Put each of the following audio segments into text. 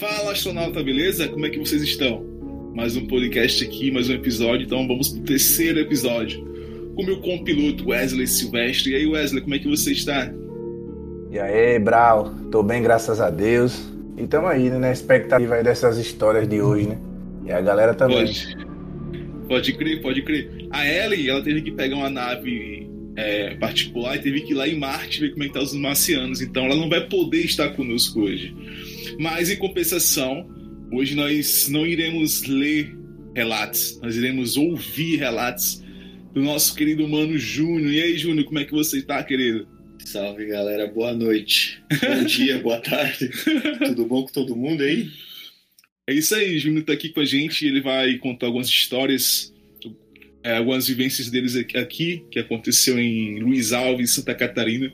Fala, astronauta, beleza? Como é que vocês estão? Mais um podcast aqui, mais um episódio, então vamos pro terceiro episódio. Com o meu compiloto Wesley Silvestre. E aí, Wesley, como é que você está? E aí, Brau? Tô bem, graças a Deus. E tamo aí, né, na expectativa aí dessas histórias de hoje, né? E a galera também. Pode crer. A Ellie, ela teve que pegar uma nave particular e teve que ir lá em Marte ver como é que tá os marcianos. Então ela não vai poder estar conosco hoje. Mas, em compensação, hoje nós não iremos ler relatos. Nós iremos ouvir relatos do nosso querido mano Júnior. E aí, Júnior, como é que você tá, querido? Salve, galera. Boa noite. Bom dia, boa tarde. Tudo bom com todo mundo aí? É isso aí, Júnior tá aqui com a gente. Ele vai contar algumas histórias, algumas vivências deles aqui, que aconteceu em Luiz Alves, Santa Catarina.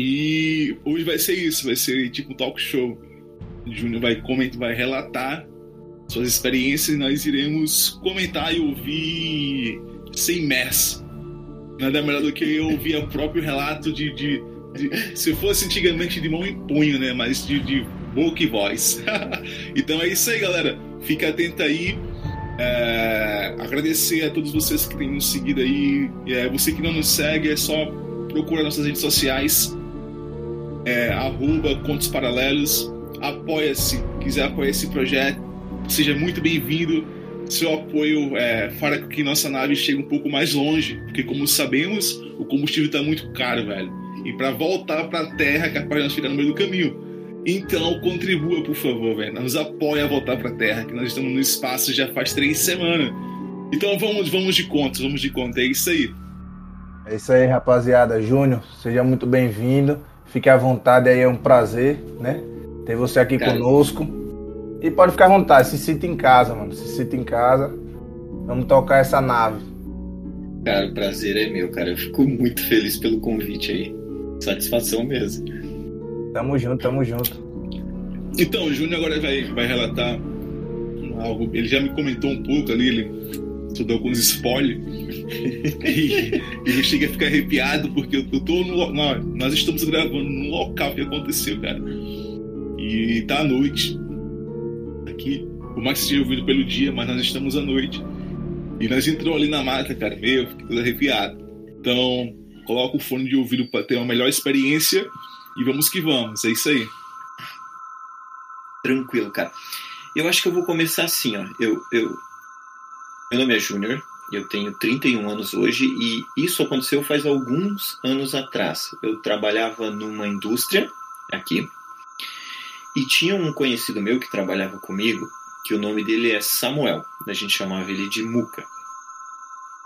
E hoje vai ser isso, vai ser tipo um talk show. O Júnior vai comentar, vai relatar suas experiências e nós iremos comentar e ouvir sem mess. Nada melhor do que eu ouvir o próprio relato de se fosse antigamente de mão em punho, né? Mas de boca e voz. Então é isso aí, galera. Fica atento aí. Agradecer a todos vocês que têm nos seguido aí. Você que não nos segue, é só procurar nossas redes sociais. @contosparalelos. Apoia-se. Quiser apoiar esse projeto, seja muito bem-vindo. Seu apoio fará que nossa nave chegue um pouco mais longe, porque, como sabemos, o combustível está muito caro, velho. E para voltar para a Terra, é capaz de nós ficar no meio do caminho. Então, contribua, por favor, velho. Nos apoia a voltar para a Terra, que nós estamos no espaço já faz 3 semanas. Então, vamos de conta. É isso aí. É isso aí, rapaziada. Júnior, seja muito bem-vindo. Fique à vontade aí, é um prazer, né? Ter você aqui conosco. E pode ficar à vontade, se sinta em casa. Vamos tocar essa nave. Cara, o prazer é meu, cara. Eu fico muito feliz pelo convite aí. Satisfação mesmo. Tamo junto. Então, o Júnior agora vai relatar algo. Ele já me comentou um pouco ali, ele estudou alguns spoilers. E chega a ficar arrepiado, porque eu tô nós estamos gravando num local que aconteceu, cara. E tá à noite. Aqui, por mais que seja ouvido pelo dia, mas nós estamos à noite. E nós entramos ali na mata, cara, meu, fiquei todo arrepiado. Então, coloca o fone de ouvido para ter uma melhor experiência e vamos que vamos, é isso aí. Tranquilo, cara. Eu acho que eu vou começar assim, ó. Meu nome é Júnior, eu tenho 31 anos hoje e isso aconteceu faz alguns anos atrás. Eu trabalhava numa indústria aqui. E tinha um conhecido meu que trabalhava comigo, que o nome dele é Samuel. A gente chamava ele de Muca.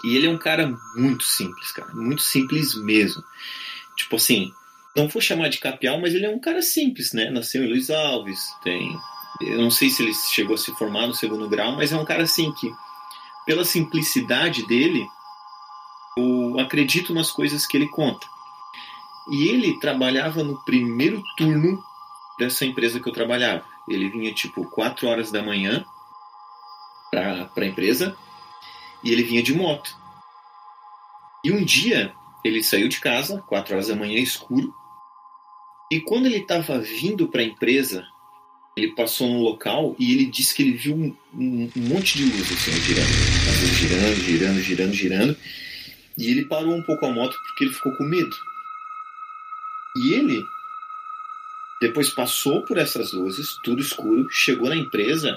E ele é um cara muito simples, cara. Muito simples mesmo. Tipo assim, não vou chamar de capial, mas ele é um cara simples, né? Nasceu em Luiz Alves. Eu não sei se ele chegou a se formar no segundo grau, mas é um cara assim que, pela simplicidade dele, eu acredito nas coisas que ele conta. E ele trabalhava no primeiro turno dessa empresa que eu trabalhava. Ele vinha tipo 4 horas da manhã pra empresa e ele vinha de moto. E um dia ele saiu de casa, 4 horas da manhã, escuro, e quando ele estava vindo pra empresa, ele passou num local e ele disse que ele viu um monte de luz assim, girando, e ele parou um pouco a moto porque ele ficou com medo. E ele depois passou por essas luzes, tudo escuro, chegou na empresa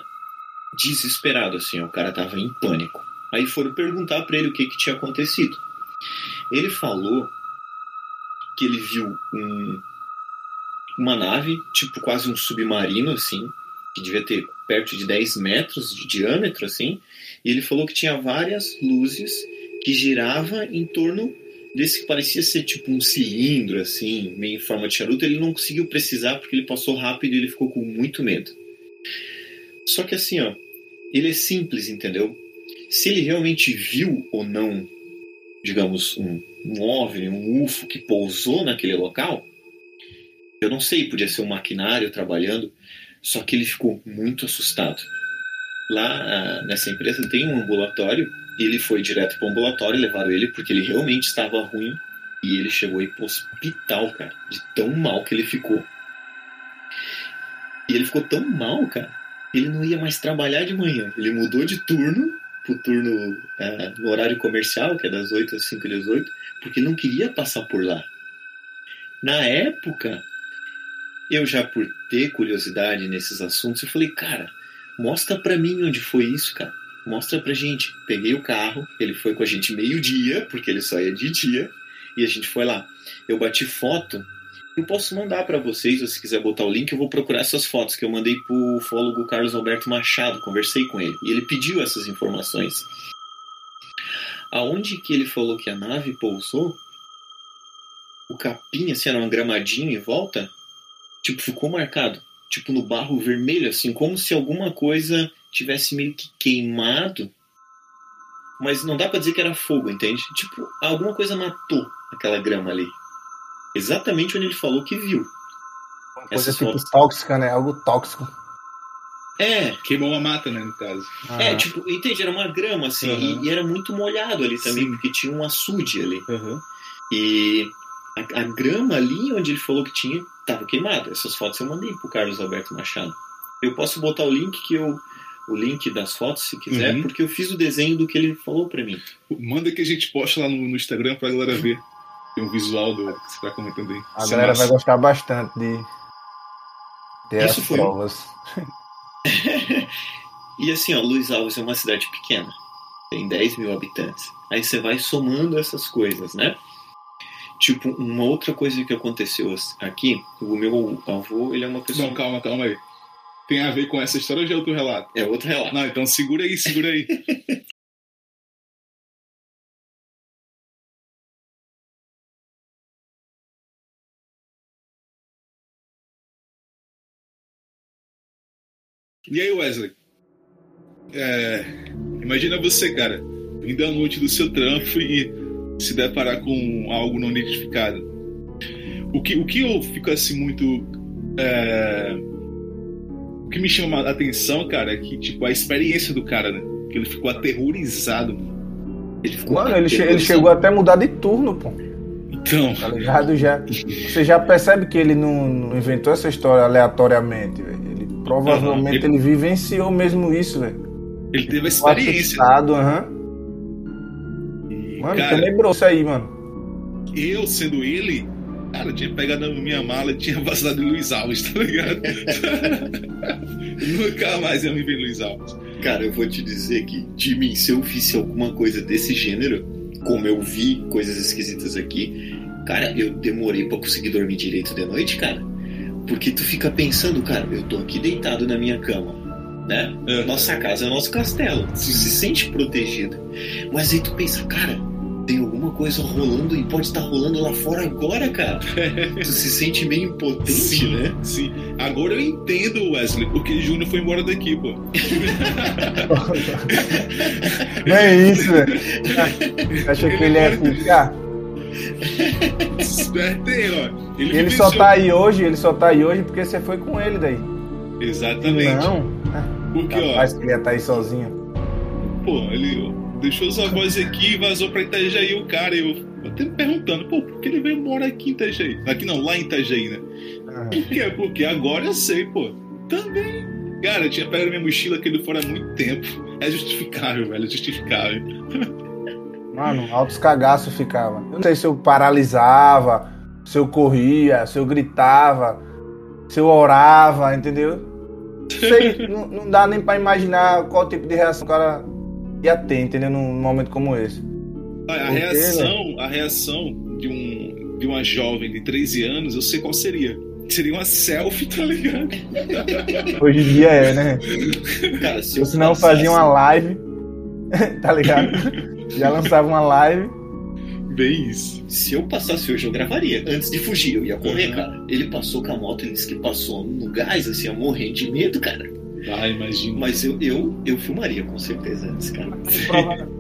desesperado, assim, ó, o cara tava em pânico. Aí foram perguntar pra ele o que tinha acontecido. Ele falou que ele viu uma nave, tipo quase um submarino, assim, que devia ter perto de 10 metros de diâmetro, assim, e ele falou que tinha várias luzes que girava em torno desse que parecia ser tipo um cilindro, assim, meio em forma de charuto. Ele não conseguiu precisar porque ele passou rápido e ele ficou com muito medo. Só que assim, ó, ele é simples, entendeu? Se ele realmente viu ou não, digamos, um OVNI, um UFO que pousou naquele local, eu não sei, podia ser um maquinário trabalhando, só que ele ficou muito assustado. Lá nessa empresa tem um ambulatório. Ele foi direto para o ambulatório, levaram ele porque ele realmente estava ruim e ele chegou aí para o hospital, cara, de tão mal que ele ficou. E ele ficou tão mal, cara, ele não ia mais trabalhar de manhã. Ele mudou de turno, pro turno no horário comercial, que é das 8 às 5 e às 8, porque não queria passar por lá. Na época, eu já por ter curiosidade nesses assuntos, eu falei, cara, mostra pra mim onde foi isso, cara. Mostra pra gente. Peguei o carro, ele foi com a gente meio-dia, porque ele só ia de dia, e a gente foi lá. Eu bati foto. Eu posso mandar pra vocês, se quiser botar o link, eu vou procurar essas fotos que eu mandei pro ufólogo Carlos Alberto Machado, conversei com ele, e ele pediu essas informações. Aonde que ele falou que a nave pousou, o capim, assim, era um gramadinho em volta, tipo, ficou marcado, tipo, no barro vermelho, assim, como se alguma coisa tivesse meio que queimado, mas não dá pra dizer que era fogo, entende? Tipo, alguma coisa matou aquela grama ali. Exatamente onde ele falou que viu. Uma coisa tipo tóxica, né? Algo tóxico. É. Queimou a mata, né, no caso. Ah. É, tipo, entende? Era uma grama, assim, uhum. E era muito molhado ali também, sim, porque tinha um açude ali. Uhum. E a grama ali onde ele falou que tinha, tava queimada. Essas fotos eu mandei pro Carlos Alberto Machado. Eu posso botar o link que eu... O link das fotos, se quiser, uhum, porque eu fiz o desenho do que ele falou pra mim. Manda que a gente poste lá no Instagram pra galera ver. Tem um visual do que você tá comentando aí. A galera vai gostar bastante de as provas. E assim, ó, Luiz Alves é uma cidade pequena. Tem 10 mil habitantes. Aí você vai somando essas coisas, né? Tipo, uma outra coisa que aconteceu aqui, o meu avô, ele é uma pessoa... Não, calma aí. Tem a ver com essa história ou já é outro relato? É outro relato. Não, então segura aí. E aí, Wesley? Imagina você, cara, vindo à noite do seu trampo e se deparar com algo não identificado. O que eu fico assim muito... O que me chama a atenção, cara, é que tipo, a experiência do cara, né? Que ele ficou aterrorizado, mano. Ele chegou até a mudar de turno, pô. Então... Tá ligado? Já, você já percebe que ele não inventou essa história aleatoriamente, velho. Provavelmente ele vivenciou mesmo isso, velho. Ele teve a experiência. E, mano, cara, você lembrou isso aí, mano. Eu, sendo ele, cara, tinha pegado a minha mala e tinha vazado em Luiz Alves, tá ligado? Nunca mais eu me vi em Luiz Alves. Cara, eu vou te dizer que, de mim, se eu visse alguma coisa desse gênero, como eu vi coisas esquisitas aqui, cara, eu demorei pra conseguir dormir direito de noite, cara. Porque tu fica pensando, cara, eu tô aqui deitado na minha cama, né? Nossa casa é nosso castelo, tu se sente protegido. Mas aí tu pensa, cara, tem alguma coisa rolando e pode estar rolando lá fora agora, cara. Tu se sente meio impotente, sim, né? Sim. Agora eu entendo, Wesley, porque o Júnior foi embora daqui, pô. Não é isso, velho. Achei que ele ia ficar... Espertei, ó. Ele só tá aí hoje, porque você foi com ele daí. Exatamente. Não. Porque, rapaz, ó, que ele ia estar aí sozinho. Pô, ele deixou os avós aqui e vazou pra Itajaí o cara. E eu até me perguntando, pô, por que ele veio morar aqui em Itajaí? Aqui não, lá em Itajaí, né? Por quê? Porque agora eu sei, pô. Também. Cara, eu tinha pegado minha mochila aqui do fora há muito tempo. É justificável, velho, é justificável. Mano, altos cagaços ficava. Eu não sei se eu paralisava, se eu corria, se eu gritava, se eu orava, entendeu? Sei, não dá nem pra imaginar qual tipo de reação o cara ia ter, entendeu? Num momento como esse. A reação de uma jovem de 13 anos, eu sei qual seria. Seria uma selfie, tá ligado? Hoje em dia é, né? Cara, se não fazia uma live, tá ligado? Já lançava uma live. Bem isso. Se eu passasse hoje, eu gravaria. Antes de fugir, eu ia correr, cara. Ele passou com a moto, ele disse que passou no gás, assim, morrendo de medo, cara. Ah, imagina. Mas eu filmaria, com certeza, antes, cara.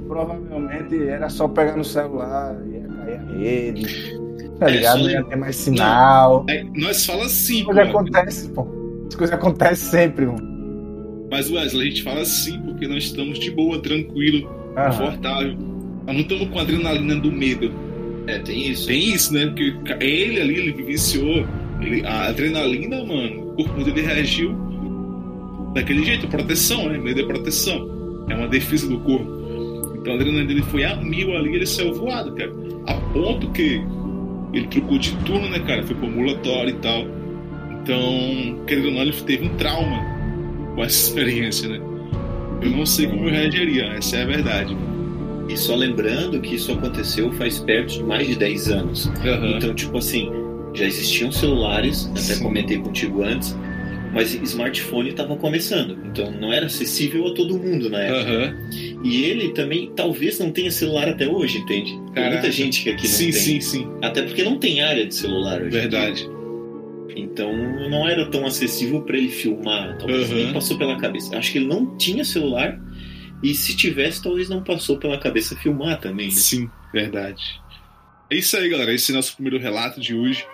Provavelmente era só pegar no celular, ia cair a rede, tá ligado? Não ia ter mais sinal. Nós fala assim, pô. As coisas acontecem sempre, mano. Mas, Wesley, a gente fala assim porque nós estamos de boa, tranquilo, confortável. Nós não estamos com a adrenalina do medo. É, tem isso, né? Porque ele ali, ele vivenciou A adrenalina, mano, o corpo dele reagiu daquele jeito, proteção, né? Meio de proteção. É uma defesa do corpo. Então a adrenalina dele foi a mil ali, ele saiu voado, cara. A ponto que ele trocou de turno, né, cara? Foi pro ambulatório e tal. Então, querendo ou não, ele teve um trauma com essa experiência, né? Eu não sei como eu reagiria, essa é a verdade. E só lembrando que isso aconteceu faz perto de mais de 10 anos. Uhum. Então, tipo assim, já existiam celulares, até sim, comentei contigo antes, mas smartphone estava começando. Então, não era acessível a todo mundo na época. Uhum. E ele também, talvez, não tenha celular até hoje, entende? Caraca. Tem muita gente que aqui não tem. Sim, sim, sim. Até porque não tem área de celular hoje. Verdade. Então, não era tão acessível para ele filmar. Talvez nem passou pela cabeça. Acho que ele não tinha celular. E se tivesse, talvez não passou pela cabeça filmar também, né? Sim, verdade. É isso aí, galera. Esse é o nosso primeiro relato de hoje.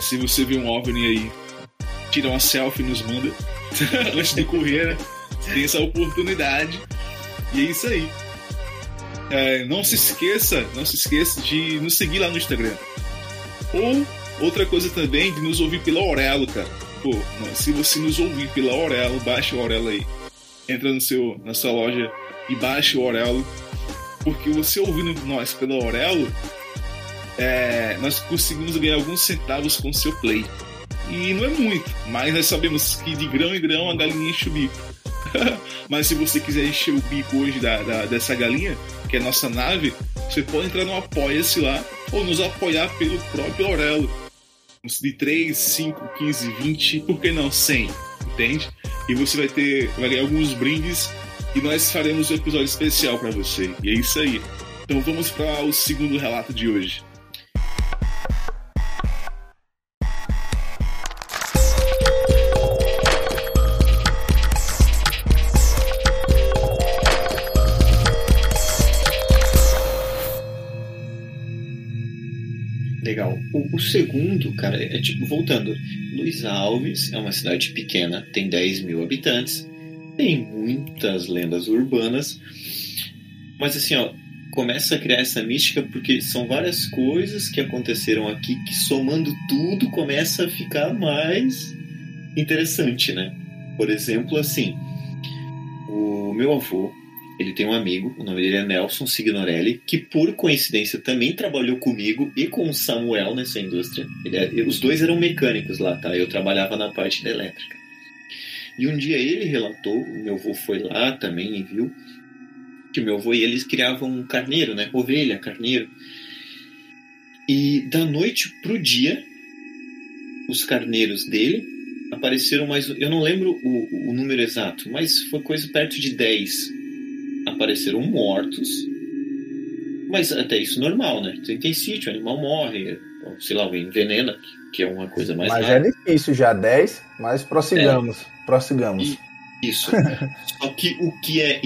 Se você viu um OVNI aí, tira uma selfie e nos manda. Antes de correr, né? Tem essa oportunidade. E é isso aí. Não se esqueça de nos seguir lá no Instagram. Ou outra coisa também, de nos ouvir pela Orelo, cara. Pô, mano, se você nos ouvir pela Orelo, baixa o Orelo aí. Entra na sua loja e baixa o Orelo, porque você ouvindo nós pelo Orelo, nós conseguimos ganhar alguns centavos com o seu play. E não é muito, mas nós sabemos que de grão em grão a galinha enche o bico. Mas se você quiser encher o bico hoje dessa galinha, que é a nossa nave, você pode entrar no Apoia-se lá, ou nos apoiar pelo próprio Orelo. De 3, 5, 15, 20, por que não 100? Entende? E você vai ganhar alguns brindes e nós faremos um episódio especial para você. E é isso aí. Então vamos para o segundo relato de hoje. Legal. O segundo, cara, é tipo, voltando, Luiz Alves é uma cidade pequena, tem 10 mil habitantes, tem muitas lendas urbanas, mas assim, ó, começa a criar essa mística porque são várias coisas que aconteceram aqui que, somando tudo, começa a ficar mais interessante, né? Por exemplo, assim, o meu avô, ele tem um amigo, o nome dele é Nelson Signorelli, que por coincidência também trabalhou comigo e com o Samuel nessa indústria. Os dois eram mecânicos lá, tá? Eu trabalhava na parte da elétrica. E um dia ele relatou, meu avô foi lá também e viu, que meu avô e eles criavam um carneiro, né? Ovelha, carneiro. E da noite pro dia, os carneiros dele apareceram mais... Eu não lembro o número exato, mas foi coisa perto de 10... Apareceram mortos, mas até isso normal, né? Tem sítio, o animal morre, sei lá, envenena, que é uma coisa mais mas rara. É difícil já, 10, mas prossigamos. Isso. Só que o que é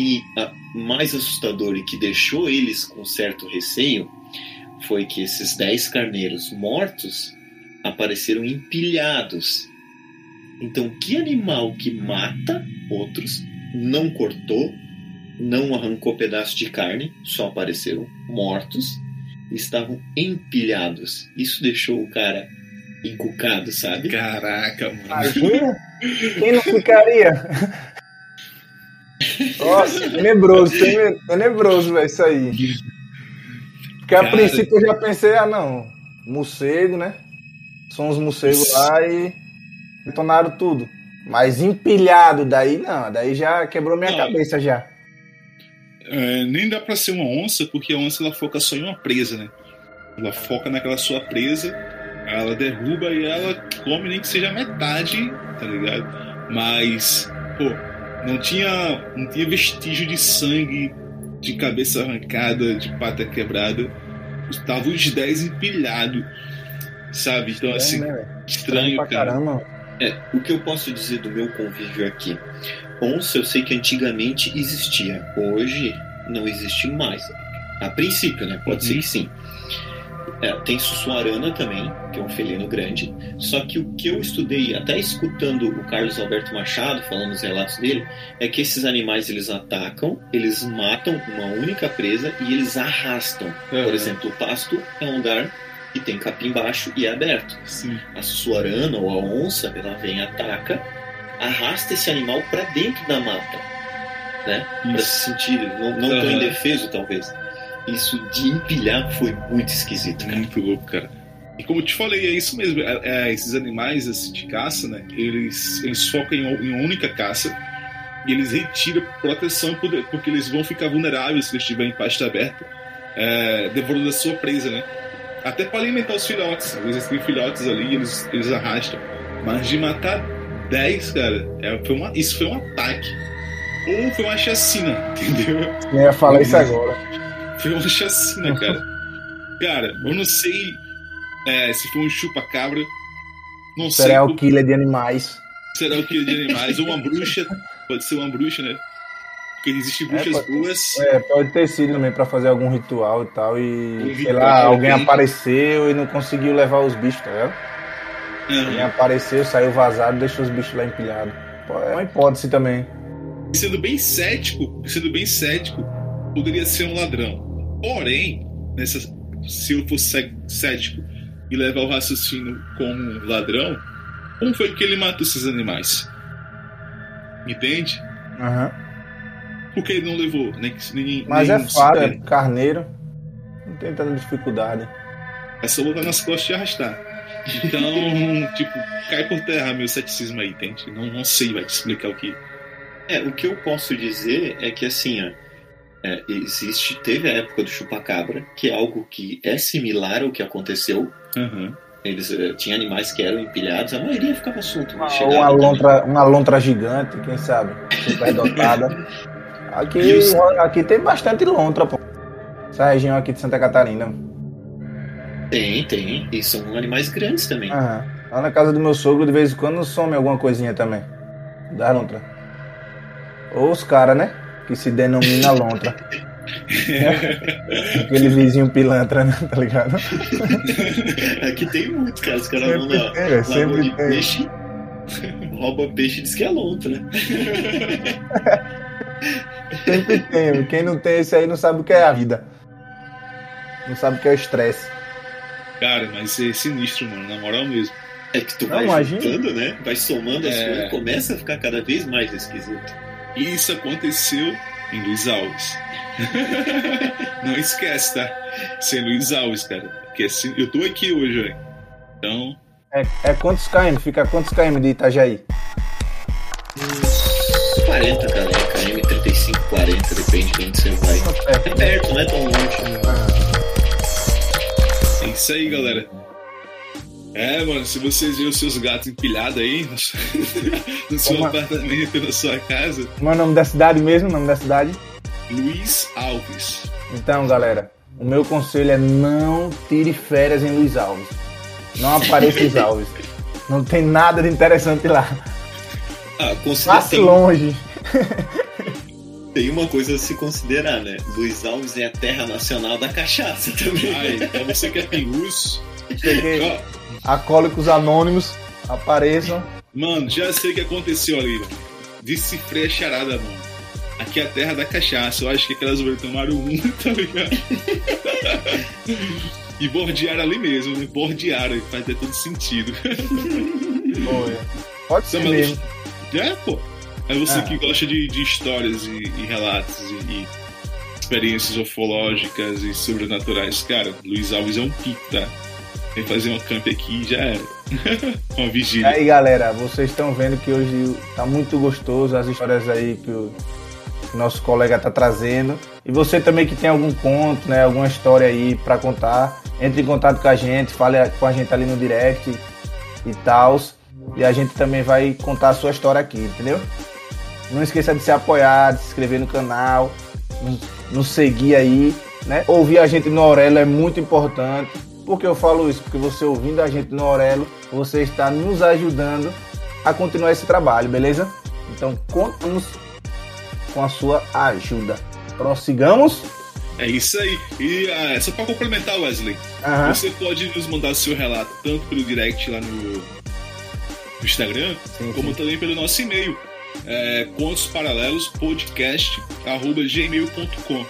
mais assustador e que deixou eles com certo receio foi que esses 10 carneiros mortos apareceram empilhados. Então, que animal que mata outros, não cortou, não arrancou pedaço de carne, só apareceram mortos e estavam empilhados. Isso deixou o cara encucado, sabe? Caraca, mano. Imagina? Quem não ficaria? Nossa, tenebroso, velho, isso aí. Porque a princípio eu já pensei, morcego, né? São os morcegos lá e detonaram tudo. Mas empilhado, daí já quebrou minha cabeça já. Nem dá pra ser uma onça, porque a onça ela foca só em uma presa, né? Ela foca naquela sua presa, ela derruba e ela come nem que seja metade, tá ligado? Mas, pô, não tinha vestígio de sangue, de cabeça arrancada, de pata quebrada. Tava os 10 empilhados, sabe? Então, assim, estranho, pra caramba. O que eu posso dizer do meu convívio aqui? Onça eu sei que antigamente existia, hoje não existe mais. A princípio, né? Pode ser que sim. Tem sussuarana também, que é um felino grande. Só que o que eu estudei, até escutando o Carlos Alberto Machado falando os relatos dele, é que esses animais eles atacam, eles matam uma única presa e eles arrastam. Por exemplo, o pasto é um lugar e tem capim baixo e é aberto. Sim. A suarana ou a onça, ela vem, ataca, arrasta esse animal para dentro da mata, né? Para se sentir não tão indefeso, talvez. Isso de empilhar foi muito esquisito, cara. Muito louco, cara. E como eu te falei, é isso mesmo. Esses animais assim, de caça, né? Eles focam em uma única caça e eles retiram proteção porque eles vão ficar vulneráveis se eles estiverem em pasta aberta, devorando a sua presa, né? Até para alimentar os filhotes. Às vezes tem filhotes ali, eles arrastam. Mas de matar 10, cara, isso foi um ataque. Ou foi uma chacina, entendeu? Eu ia falar isso agora. Foi uma chacina, cara. Cara, eu não sei se foi um chupa-cabra. Não sei. Será o killer de animais. Será o killer de animais. Ou uma bruxa. Pode ser uma bruxa, né? Porque existem bruxas boas. Pode ter sido também pra fazer algum ritual e tal. E sei lá, alguém apareceu e não conseguiu levar os bichos, tá vendo? Uhum. Alguém apareceu, saiu vazado, deixou os bichos lá empilhados. É uma hipótese também. Sendo bem cético, poderia ser um ladrão. Porém, se eu fosse cético e levar o raciocínio como um ladrão, como foi que ele matou esses animais? Entende? Aham. Uhum. Porque ele não levou, nem mas é fácil, é carneiro. Não tem tanta dificuldade. É só botar nas costas e arrastar. Então, cai por terra meu ceticismo aí, entende? Não sei, vai te explicar o que. O que eu posso dizer é que assim, teve a época do chupa-cabra, que é algo que é similar ao que aconteceu. Uhum. Eles tinham animais que eram empilhados, a maioria ficava solto. Uma lontra gigante, quem sabe? Superdotada. Aqui tem bastante lontra, pô. Essa região aqui de Santa Catarina. Tem. E são animais grandes também. Aham. Lá na casa do meu sogro, de vez em quando, some alguma coisinha também. Da lontra. Ou os caras, né? Que se denomina lontra. Aquele vizinho pilantra, né? Tá ligado? Aqui tem muito, cara. Os caras vão lá. Sempre tem. Peixe, rouba peixe e diz que é lontra. Sempre tem, quem não tem esse aí não sabe o que é a vida. Não sabe o que é o estresse. Cara, mas é sinistro, mano, na moral mesmo. É que tu vai juntando, né? Vai somando as coisas, começa a ficar cada vez mais esquisito. E isso aconteceu em Luiz Alves. Não esquece, tá? Sem Luiz Alves, cara. Porque assim, eu tô aqui hoje, velho. Então. Quantos km? Fica quantos km de Itajaí? 40, cara. KM 35, 40, depende de onde você vai. É perto, não é tão longe. É isso aí, galera. Mano, se vocês viram os seus gatos empilhados aí no seu apartamento, na sua casa. Como é o nome da cidade mesmo? O nome da cidade? Luiz Alves. Então, galera, o meu conselho é não tire férias em Luiz Alves. Não apareça em Luiz Alves. Não tem nada de interessante lá. Passe longe. Tem uma coisa a se considerar, né? Luiz Alves é a terra nacional da cachaça também. Então você que é pingus. Alcoólicos anônimos, apareçam. Mano, já sei o que aconteceu ali, mano. Decifrei a charada, mano. Aqui é a terra da cachaça. Eu acho que aquelas mulheres tomaram uma, tá ligado? E bordearam ali mesmo, né? Bordearam, faz ter todo sentido. Pode ser mesmo. Pô. É você que gosta de histórias e relatos e experiências ufológicas e sobrenaturais. Cara, Luiz Alves é um pico, tá? Vem fazer um camp aqui e já era. Uma vigília. E aí, galera, vocês estão vendo que hoje tá muito gostoso as histórias aí que o nosso colega tá trazendo. E você também que tem algum conto, né? Alguma história aí pra contar, entre em contato com a gente, fale com a gente ali no direct e tal. E a gente também vai contar a sua história aqui, entendeu? Não esqueça de se apoiar, de se inscrever no canal, nos seguir aí, né? Ouvir a gente no Orelo é muito importante. Por que eu falo isso? Porque você ouvindo a gente no Orelo, você está nos ajudando a continuar esse trabalho, beleza? Então, contamos com a sua ajuda. Prossigamos? É isso aí. E só para complementar, Wesley, você pode nos mandar seu relato tanto pelo direct lá no Instagram, como também pelo nosso e-mail. Contosparalelospodcast@gmail.com.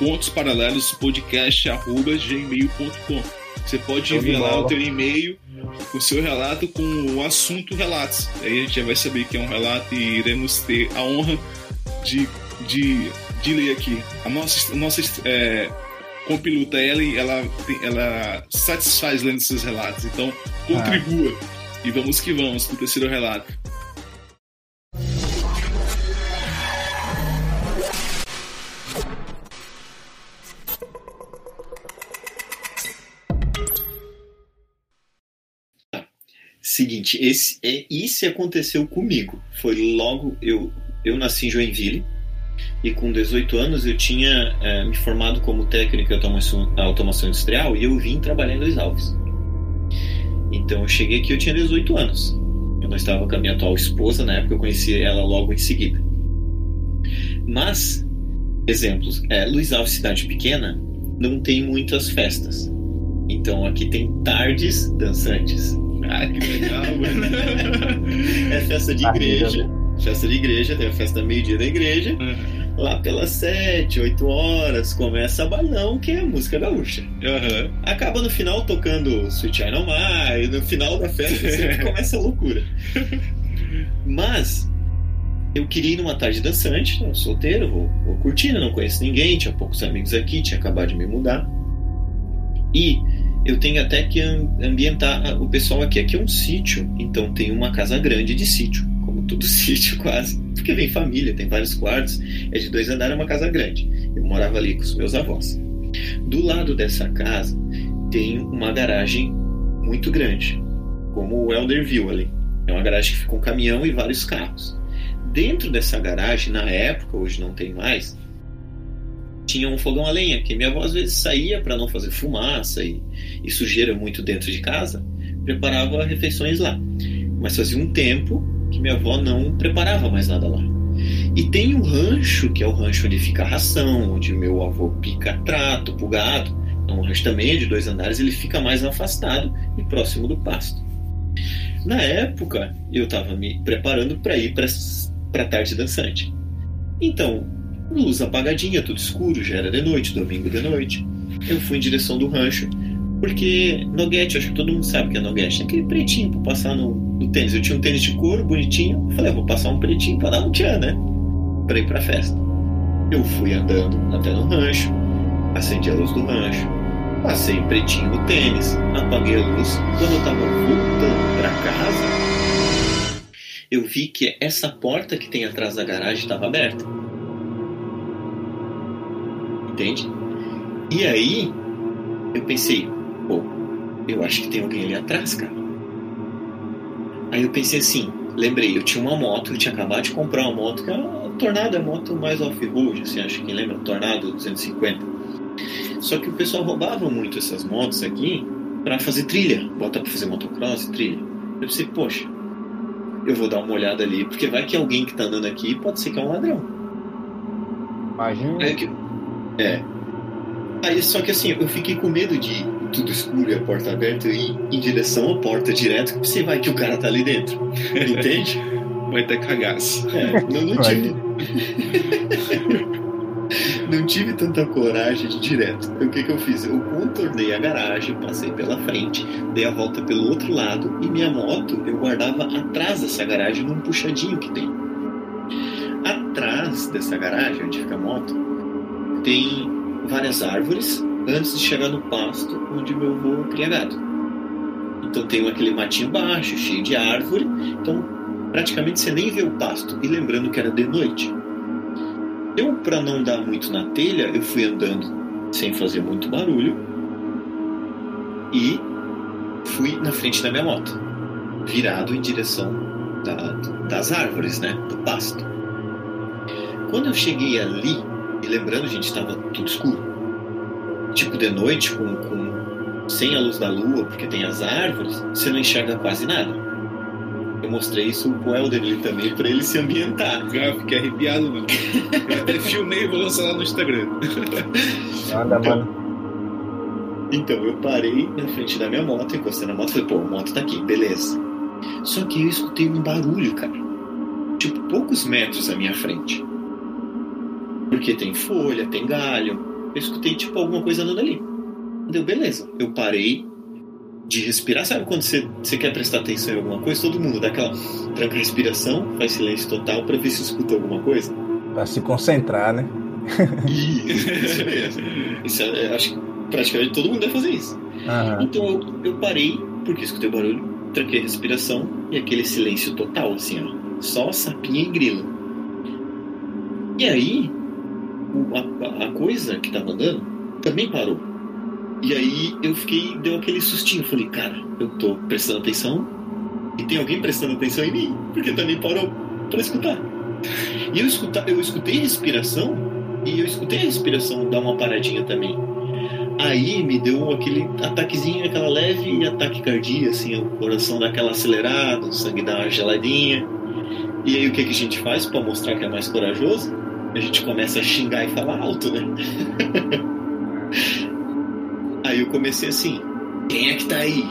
contosparalelospodcast@gmail.com. Você pode enviar lá o teu e-mail, o seu relato com o assunto relatos. Aí a gente já vai saber que é um relato e iremos ter a honra de ler aqui. A nossa compiluta Ellie, ela satisfaz lendo seus relatos. Então, contribua. E vamos que vamos com o terceiro relato. Seguinte, isso aconteceu comigo. Foi logo, eu nasci em Joinville e com 18 anos eu tinha me formado como técnico em automação industrial e eu vim trabalhar em Luiz Alves. Então eu cheguei aqui, eu tinha 18 anos. Eu não estava com a minha atual esposa, na época eu conheci ela logo em seguida. Mas, exemplos, Luiz Alves, cidade pequena, não tem muitas festas. Então aqui tem tardes dançantes. Ah, que legal, mano. É festa de igreja. Festa de igreja, tem a festa meio-dia da igreja. Uhum. Lá pelas 7, 8 horas começa a balão, que é a música gaúcha. Uhum. Acaba no final tocando Sweet Child O' Mine. No final da festa sempre começa a loucura. Mas eu queria ir numa tarde dançante, né? Solteiro, vou curtindo, não conheço ninguém. Tinha poucos amigos aqui, tinha acabado de me mudar. E eu tenho até que ambientar o pessoal aqui. Aqui é um sítio, então tem uma casa grande de sítio, como todo sítio quase, porque vem família, tem vários quartos, é de 2 andares, é uma casa grande. Eu morava ali com os meus avós. Do lado dessa casa tem uma garagem muito grande, como o Helder viu ali. É uma garagem que fica um caminhão e vários carros. Dentro dessa garagem, na época, hoje não tem mais, tinha um fogão a lenha, que minha avó às vezes saía para não fazer fumaça e sujeira muito dentro de casa, preparava refeições lá. Mas fazia um tempo que minha avó não preparava mais nada lá. E tem um rancho, que é o rancho onde fica a ração, onde meu avô pica trato pro gado. É um rancho também de 2 andares, ele fica mais afastado e próximo do pasto. Na época, eu estava me preparando para ir para a tarde dançante. Então, luz apagadinha, tudo escuro, já era de noite, domingo de noite. Eu fui em direção do rancho, porque noguete, acho que todo mundo sabe que é noguete, é aquele pretinho pra passar no tênis. Eu tinha um tênis de couro bonitinho, eu falei, vou passar um pretinho pra dar um tchan, né? Pra ir pra festa. Eu fui andando até no rancho, acendi a luz do rancho, passei pretinho no tênis, apaguei a luz. Quando eu tava voltando pra casa, eu vi que essa porta que tem atrás da garagem estava aberta. Entende? E aí eu pensei, pô, eu acho que tem alguém ali atrás, cara. Aí eu pensei assim, lembrei, eu tinha uma moto, eu tinha acabado de comprar uma moto, que é uma Tornado, é a moto mais off-road, assim, acho que lembra, Tornado 250. Só que o pessoal roubava muito essas motos aqui pra fazer trilha, bota pra fazer motocross e trilha. Eu pensei, poxa, eu vou dar uma olhada ali, porque vai que alguém que tá andando aqui pode ser que é um ladrão. Imagina. Aí, só que assim, eu fiquei com medo de tudo escuro e a porta aberta e ir em direção à porta direto, porque você vai que o cara tá ali dentro, entende? Vai ter cagaço. Não tive tanta coragem de ir direto. Então, o que eu fiz? Eu contornei a garagem, passei pela frente, dei a volta pelo outro lado e minha moto eu guardava atrás dessa garagem num puxadinho que tem. Atrás dessa garagem, onde fica a moto, tem várias árvores antes de chegar no pasto onde meu avô cria gado. Então tem aquele matinho baixo, cheio de árvore. Então praticamente você nem vê o pasto. E lembrando que era de noite, eu, para não dar muito na telha, eu fui andando sem fazer muito barulho e fui na frente da minha moto, virado em direção das árvores, né, do pasto. Quando eu cheguei ali, e lembrando, gente, estava tudo escuro, tipo de noite, sem a luz da lua, porque tem as árvores, você não enxerga quase nada. Eu mostrei isso pro Helder Leite também, pra ele se ambientar. Eu fiquei arrepiado, mano. Eu até filmei e vou lançar lá no Instagram. Nada, mano. Então eu parei na frente da minha moto, encostei na moto e falei, pô, a moto tá aqui, beleza. Só que eu escutei um barulho, cara, tipo poucos metros à minha frente, porque tem folha, tem galho, eu escutei tipo alguma coisa andando ali. Deu, beleza. Eu parei de respirar. Sabe quando você quer prestar atenção em alguma coisa? Todo mundo dá aquela tranca respiração, faz silêncio total pra ver se escuta alguma coisa. Pra se concentrar, né? Isso mesmo. Isso, acho que praticamente todo mundo deve fazer isso. Aham. Então eu parei, porque escutei o barulho, tranquei a respiração e aquele silêncio total, assim, ó. Só sapinha e grilo. E aí, a coisa que tava andando também parou. E aí eu fiquei, deu aquele sustinho. Falei, cara, eu tô prestando atenção e tem alguém prestando atenção em mim, porque também parou pra escutar. E eu escutei a respiração, e eu escutei a respiração dar uma paradinha também. Aí me deu aquele ataquezinho, aquela leve ataque cardíaco, assim, o coração dá aquela acelerada, o sangue dá uma geladinha. E aí o que a gente faz pra mostrar que é mais corajoso? A gente começa a xingar e falar alto, né? Aí eu comecei assim, quem é que tá aí?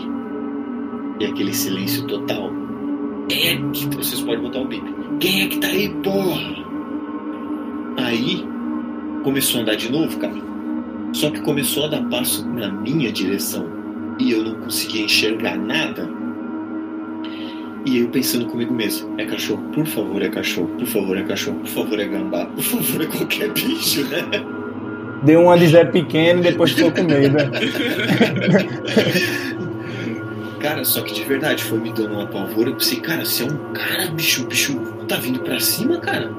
E aquele silêncio total. Quem é que... Vocês podem botar o bip. Quem é que tá aí, porra? Aí começou a andar de novo, cara. Só que começou a dar passo na minha direção. E eu não conseguia enxergar nada. E eu pensando comigo mesmo, é cachorro, por favor, é cachorro, por favor, é cachorro, por favor, é gambá, por favor, é qualquer bicho, né? Deu uma de Zé Pequeno e depois ficou com medo. Cara, só que de verdade foi me dando uma pavor. Eu pensei, cara, se é um cara, bicho, o bicho tá vindo pra cima, cara.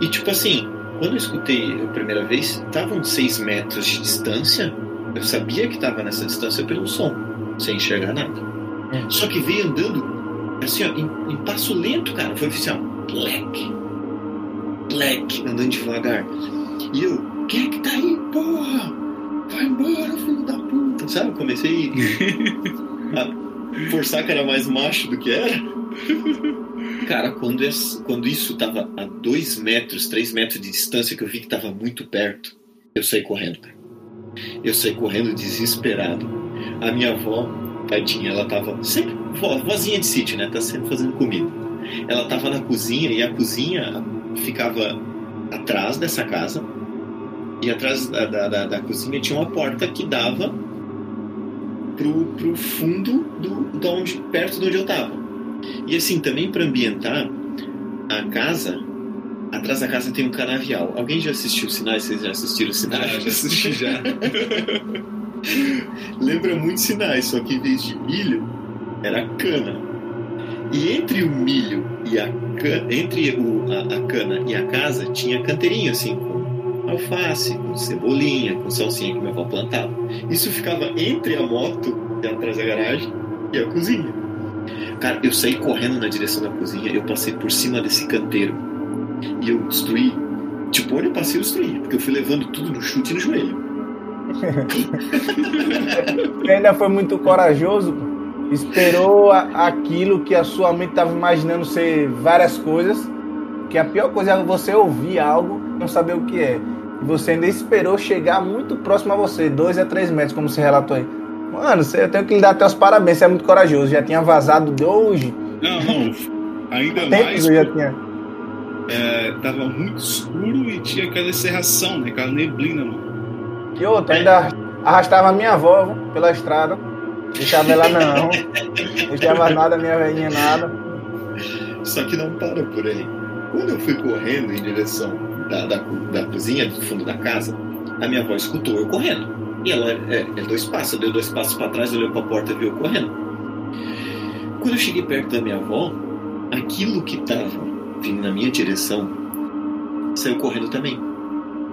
E tipo assim, quando eu escutei a primeira vez, estavam 6 metros de distância. Eu sabia que tava nessa distância pelo som, sem enxergar nada. Só que veio andando assim, ó, em passo lento, cara. Foi assim, ó, black, black, andando devagar. E eu, quem é que tá aí, porra? Vai embora, filho da puta. Sabe, comecei a forçar que era mais macho do que era. Cara, quando isso tava a 2 metros, 3 metros de distância, que eu vi que tava muito perto, eu saí correndo, cara. Eu saí correndo desesperado. A minha avó, tadinha, ela tava sempre... vozinha de sítio, né? Tá sempre fazendo comida. Ela tava na cozinha, e a cozinha ficava atrás dessa casa. E atrás da cozinha tinha uma porta que dava pro fundo perto de onde eu tava. E assim, também pra ambientar a casa, atrás da casa tem um canavial. Alguém já assistiu Sinais? Vocês já assistiram Sinais? Já assisti, já. Lembra muito Sinais, só que em vez de milho era cana. E entre o milho e a cana, entre a cana e a casa, tinha canteirinho assim, com alface, com cebolinha, com salsinha que minha avó plantava. Isso ficava entre a moto, que era atrás da garagem, e a cozinha. Cara, eu saí correndo na direção da cozinha, eu passei por cima desse canteiro e eu destruí. Tipo, onde eu passei, eu destruí, porque eu fui levando tudo no chute e no joelho. Você ainda foi muito corajoso, esperou aquilo que a sua mente estava imaginando ser várias coisas, que a pior coisa é você ouvir algo e não saber o que é. Você ainda esperou chegar muito próximo a você, 2 a 3 metros, como você relatou aí. Mano, eu tenho que lhe dar até os parabéns, você é muito corajoso. Já tinha vazado de hoje. Não, ainda mais eu já tinha. Tava muito escuro e tinha aquela encerração, né? Aquela neblina, mano. E outra, ainda arrastava a minha avó pela estrada. Deixava ela não. Deixava nada, minha velhinha nada. Só que não para por aí. Quando eu fui correndo em direção da cozinha, do fundo da casa, a minha avó escutou eu correndo. E ela é 2 passos. Deu 2 passos pra trás, olhou pra porta e viu eu correndo. Quando eu cheguei perto da minha avó, aquilo que tava vindo na minha direção saiu correndo também.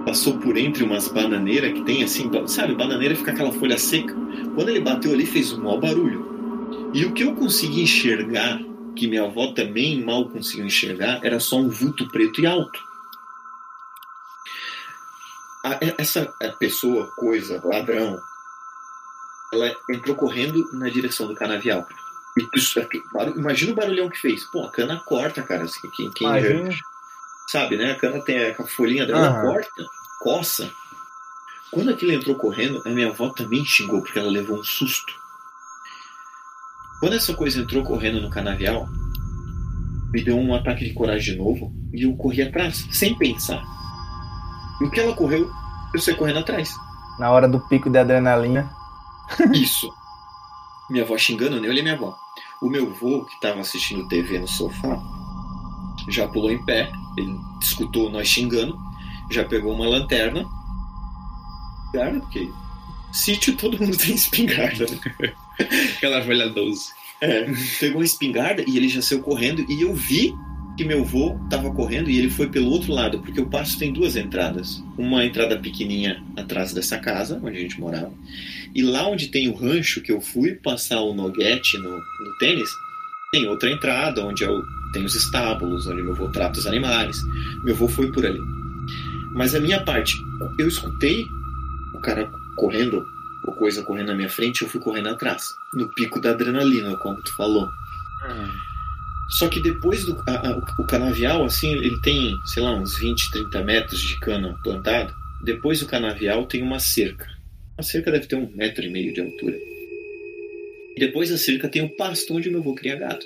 Passou por entre umas bananeiras que tem assim, sabe, bananeira fica aquela folha seca. Quando ele bateu ali, fez um mau barulho. E o que eu consegui enxergar, que minha avó também mal conseguiu enxergar, era só um vulto preto e alto. Essa pessoa, coisa, ladrão, ela entrou correndo na direção do canavial. Imagina o barulhão que fez. Pô, a cana corta, cara. Quem sabe, né? A cana tem a folhinha dela, corta, coça. Quando aquilo entrou correndo, a minha avó também xingou, porque ela levou um susto. Quando essa coisa entrou correndo no canavial, me deu um ataque de coragem de novo e eu corri atrás, sem pensar. No que ela correu, você correndo atrás. Na hora do pico de adrenalina. Isso. Minha avó xingando, eu nem olhei minha avó. O meu avô, que estava assistindo TV no sofá, já pulou em pé. Ele escutou nós xingando, já pegou uma lanterna. Porque sítio todo mundo tem espingarda. Aquela velha 12. É, pegou uma espingarda e ele já saiu correndo. E eu vi que meu avô estava correndo e ele foi pelo outro lado, porque o passo tem duas entradas. Uma entrada pequenininha atrás dessa casa, onde a gente morava. E lá onde tem o rancho, que eu fui passar o noguete no tênis, tem outra entrada, onde tem os estábulos, onde meu avô trata os animais. Meu avô foi por ali. Mas a minha parte, eu escutei o cara correndo, ou coisa correndo na minha frente, eu fui correndo atrás. No pico da adrenalina, como tu falou. Só que depois o canavial, assim, ele tem, sei lá, uns 20, 30 metros de cana plantado. Depois do canavial tem uma cerca. A cerca deve ter 1,5 metros de altura. E depois da cerca tem o pasto onde meu avô cria gado.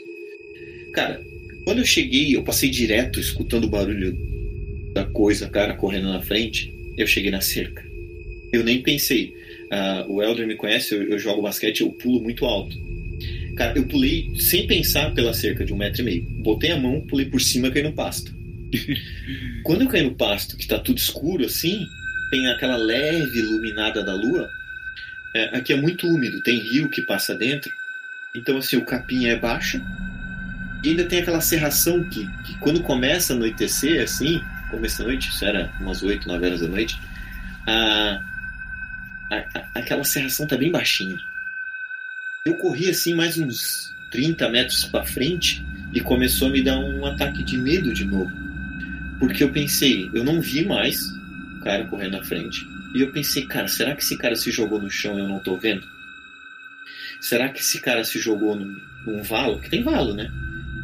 Cara, quando eu cheguei, eu passei direto escutando o barulho da coisa, cara, correndo na frente. Eu cheguei na cerca. Eu nem pensei. O Helder me conhece, eu jogo basquete, eu pulo muito alto. Cara, eu pulei sem pensar pela cerca de 1,5 metros. Botei a mão, pulei por cima e caí no pasto. Quando eu caí no pasto, que tá tudo escuro assim, tem aquela leve iluminada da lua. É, aqui é muito úmido, tem rio que passa dentro. Então assim, o capim é baixo. E ainda tem aquela serração que quando começa a anoitecer, assim, começa a noite, isso era umas 8, 9 horas da noite, aquela serração tá bem baixinha. Eu corri assim mais uns 30 metros pra frente e começou a me dar um ataque de medo de novo. Porque eu pensei, eu não vi mais o cara correndo na frente. E eu pensei, cara, será que esse cara se jogou no chão e eu não tô vendo? Será que esse cara se jogou num valo? Porque tem valo, né?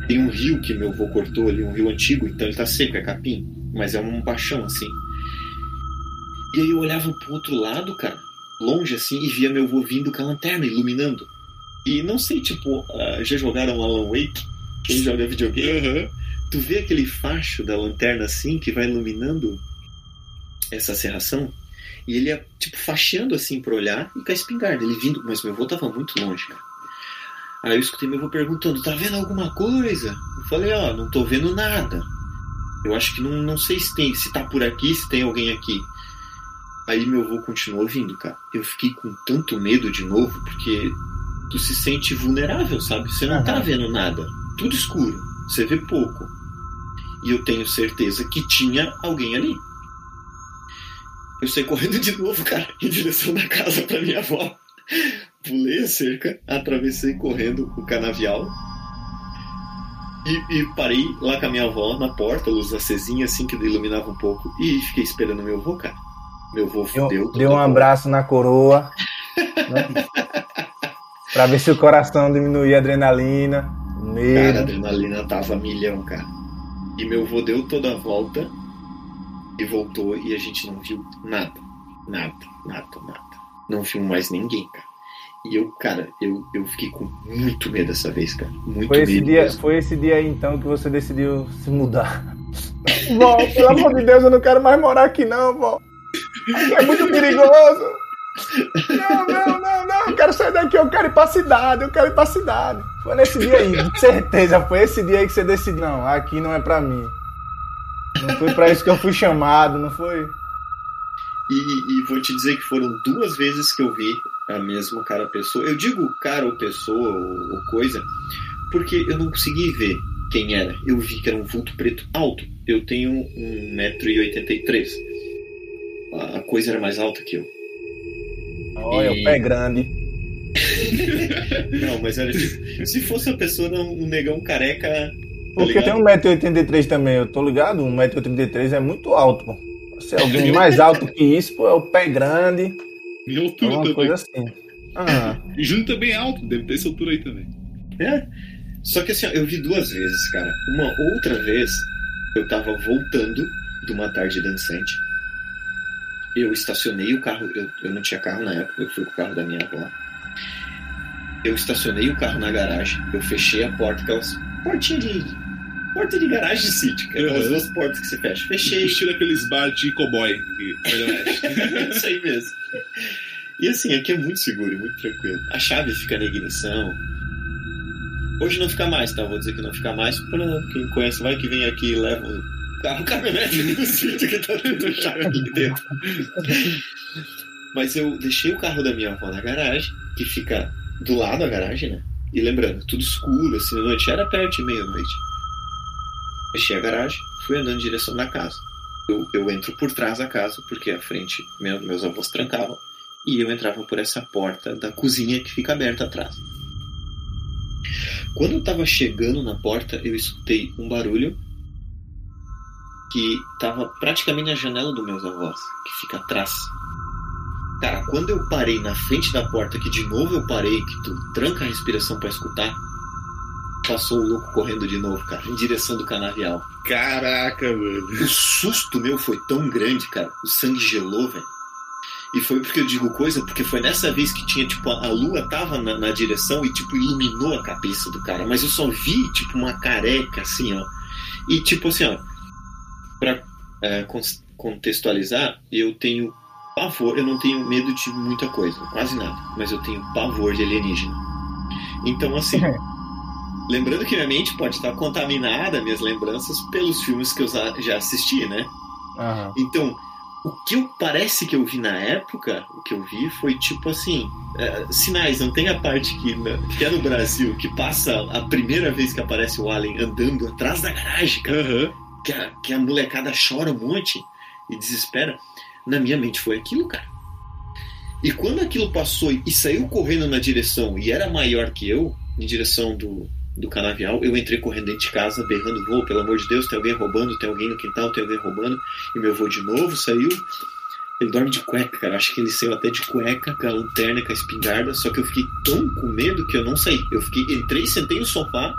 Tem um rio que meu avô cortou ali, um rio antigo, então ele tá seco, é capim, mas é um baixão assim. E aí eu olhava pro outro lado, cara, longe assim, e via meu avô vindo com a lanterna, iluminando. E não sei, tipo, já jogaram Alan Wake? Quem joga videogame? Uhum. Tu vê aquele facho da lanterna assim, que vai iluminando essa serração? E ele ia, tipo, facheando assim pra olhar, e com a espingarda, ele vindo, mas meu avô tava muito longe, cara. Aí eu escutei meu avô perguntando, tá vendo alguma coisa? Eu falei, não tô vendo nada. Eu acho que não sei se tá por aqui, se tem alguém aqui. Aí meu avô continuou vindo, cara. Eu fiquei com tanto medo de novo, porque tu se sente vulnerável, sabe? Você não tá vendo nada. Tudo escuro. Você vê pouco. E eu tenho certeza que tinha alguém ali. Eu saí correndo de novo, cara, em direção da casa pra minha avó. Pulei a cerca, atravessei correndo o canavial e parei lá com a minha avó na porta, luz acesinha assim que iluminava um pouco, e fiquei esperando meu avô, cara. Meu avô deu um abraço na coroa, né? Pra ver se o coração diminuía a adrenalina, medo. Cara, a adrenalina tava milhão, cara. E meu avô deu toda a volta e voltou e a gente não viu nada. Não viu mais ninguém, cara. E eu, cara, eu fiquei com muito medo dessa vez, cara. Muito medo. Foi esse dia aí, então, que você decidiu se mudar. Vó, pelo amor de Deus, eu não quero mais morar aqui, não, vó. É muito perigoso. Não. Eu quero sair daqui, eu quero ir pra cidade, Foi nesse dia aí, com certeza. Foi esse dia aí que você decidiu. Não, aqui não é pra mim. Não foi pra isso que eu fui chamado, não foi? E vou te dizer que foram 2 vezes que eu vi a mesma cara ou pessoa. Eu digo cara ou pessoa ou coisa, porque eu não consegui ver quem era. Eu vi que era um vulto preto alto. Eu tenho 1,83 m. A coisa era mais alta que eu. Olha, o pé grande. Não, mas era tipo, se fosse uma pessoa, um negão careca. Tá porque ligado? Eu tenho 1,83 m também, eu tô ligado? 1,83 m é muito alto, pô. Se é alguém mais alto que isso, pô, é o pé grande. Minha altura também. Coisa assim. E Júnior também é alto, deve ter essa altura aí também. É. Só que assim, eu vi 2 vezes, cara. Uma outra vez, eu tava voltando de uma tarde dançante. Eu estacionei o carro, eu não tinha carro na época, eu fui com o carro da minha avó. Eu estacionei o carro na garagem, eu fechei a porta, aquelas portinhas de porta de garagem de sítio, que é as duas portas que se fecham. Fechei. Estilo aqueles bar de cowboy. É isso aí mesmo. E assim, aqui é muito seguro e muito tranquilo. A chave fica na ignição. Hoje não fica mais, tá? Vou dizer que não fica mais pra quem conhece. Vai que vem aqui e leva o carro, caminhonete do sítio que tá dentro da chave aqui dentro. Mas eu deixei o carro da minha avó na garagem, que fica do lado da garagem, né? E lembrando, tudo escuro, assim, à noite. Era perto de meia-noite. Fechei a garagem, fui andando em direção da casa. Eu entro por trás da casa, porque a frente meus avós trancavam. E eu entrava por essa porta da cozinha que fica aberta atrás. Quando eu tava chegando na porta, eu escutei um barulho que tava praticamente na janela dos meus avós, que fica atrás. Cara, quando eu parei na frente da porta, que de novo eu parei, que tu tranca a respiração pra escutar, passou o louco correndo de novo, cara, em direção do canavial. Caraca, mano. O susto meu foi tão grande, cara. O sangue gelou, velho. E foi porque eu digo coisa, porque foi nessa vez que tinha, tipo, a lua tava na direção e, tipo, iluminou a cabeça do cara. Mas eu só vi, tipo, uma careca, assim, ó. E, tipo, assim, ó, pra contextualizar, eu tenho pavor, eu não tenho medo de muita coisa, quase nada, mas eu tenho pavor de alienígena. Então, assim, lembrando que minha mente pode estar contaminada, minhas lembranças, pelos filmes que eu já assisti, né? Uhum. Então, o que parece que eu vi na época, o que eu vi foi tipo assim, Sinais, não tem a parte que é no Brasil, que passa a primeira vez que aparece o Alien andando atrás da garagem, cara, que a molecada chora um monte e desespera. Na minha mente foi aquilo, cara. E quando aquilo passou e saiu correndo na direção, e era maior que eu, em direção do canavial, eu entrei correndo dentro de casa, berrando: "Vô, pelo amor de Deus, tem alguém roubando, tem alguém no quintal, tem alguém roubando." E meu vô de novo saiu. Ele dorme de cueca, cara. Acho que ele saiu até de cueca, com a lanterna, com a espingarda. Só que eu fiquei tão com medo que eu não saí. Eu entrei, sentei no sofá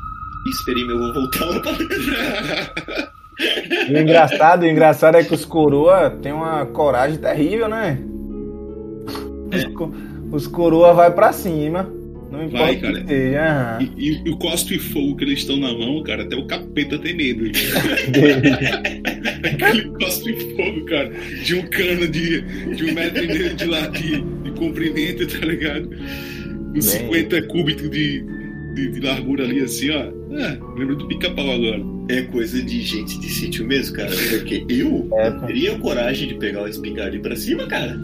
e esperei meu vô voltar lá pra dentro. E o engraçado é que os coroa tem uma coragem terrível, né? Os coroa vai pra cima. Não importa, vai, cara. E o cospe e fogo que eles estão na mão, cara, até o capeta tem medo. Aquele cospe e fogo, cara, de um cano de 1,5 metro de lá de comprimento, tá ligado? Uns 50 cúbicos de largura ali, assim, ó. Lembra do pica-pau agora. É coisa de gente de sítio mesmo, cara. Porque eu teria coragem de pegar o espingarda e ir pra cima, cara.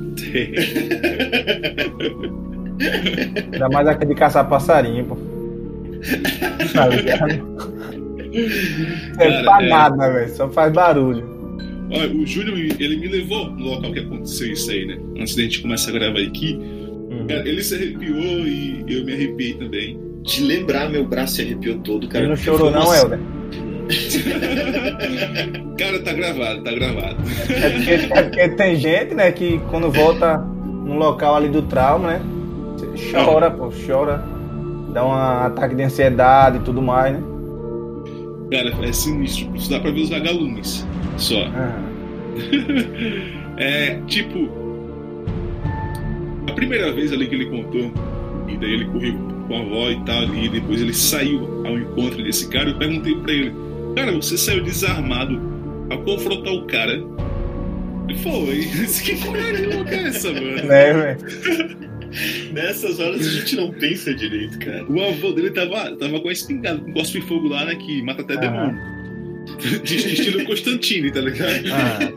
Ainda mais aquele de caçar passarinho, pô. Tá ligado? Cara, nada, velho. Só faz barulho. Olha, o Júnior, ele me levou no local que aconteceu isso aí, né? Antes da gente começar a gravar aqui. Cara, ele se arrepiou e eu me arrepiei também. De lembrar, meu braço se arrepiou todo, cara. Ele não chorou não, Helder? Cara, tá gravado. É porque tem gente, né, que quando volta no local ali do trauma, né, chora, dá um ataque de ansiedade e tudo mais, né? Cara, é sinistro, isso dá pra ver os vagalumes só. É, tipo, a primeira vez ali que ele contou, e daí ele correu com a avó e tal ali, e depois ele saiu ao encontro desse cara. Eu perguntei pra ele: "Cara, você saiu desarmado a confrontar o cara?" E foi. Que louca é essa, mano? Nessas horas a gente não pensa direito, cara. O avô dele tava com a espingarda, com um cospe de fogo lá, né, que mata até demônio. De estilo Constantino, tá ligado?